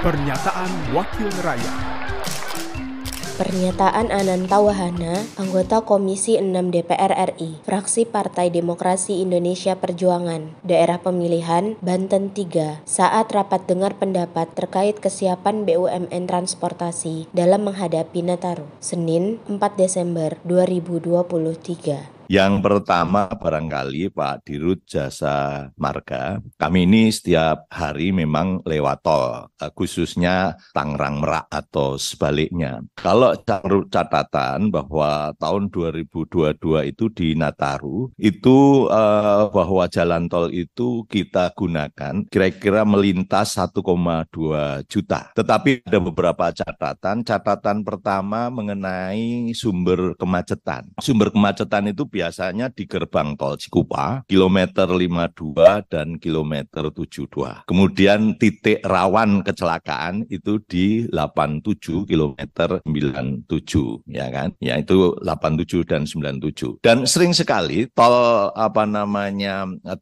Pernyataan Wakil Rakyat. Pernyataan Ananta Wahana, anggota Komisi 6 DPR RI, fraksi Partai Demokrasi Indonesia Perjuangan, daerah pemilihan Banten III, saat rapat dengar pendapat terkait kesiapan BUMN transportasi dalam menghadapi Nataru, Senin 4 Desember 2023. Yang pertama barangkali Pak Dirut Jasa Marga, kami ini setiap hari memang lewat tol, khususnya Tangerang Merak atau sebaliknya. Kalau catatan bahwa tahun 2022 itu di Nataru, itu bahwa jalan tol itu kita gunakan kira-kira melintas 1,2 juta. Tetapi ada beberapa catatan. Catatan pertama mengenai sumber kemacetan. Sumber kemacetan itu biasanya di gerbang tol Cikupa, kilometer 52 dan kilometer 72. Kemudian titik rawan kecelakaan itu di 87 kilometer 97, ya kan? Ya itu 87 dan 97. Dan sering sekali tol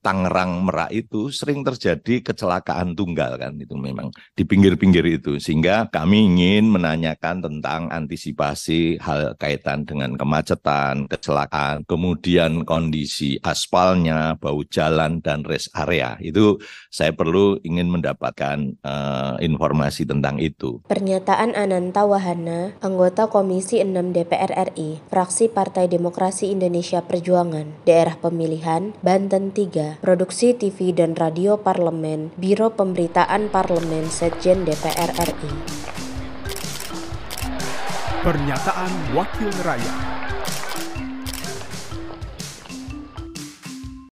Tangerang Merak itu sering terjadi kecelakaan tunggal, kan? Itu memang di pinggir-pinggir itu. Sehingga kami ingin menanyakan tentang antisipasi hal kaitan dengan kemacetan, kecelakaan, kemudian kondisi aspalnya, bau jalan, dan rest area. Itu saya perlu ingin mendapatkan informasi tentang itu. Pernyataan Ananta Wahana, anggota Komisi 6 DPR RI, fraksi Partai Demokrasi Indonesia Perjuangan, daerah pemilihan Banten III, Produksi TV dan Radio Parlemen, Biro Pemberitaan Parlemen, Sekjen DPR RI. Pernyataan Wakil Rakyat.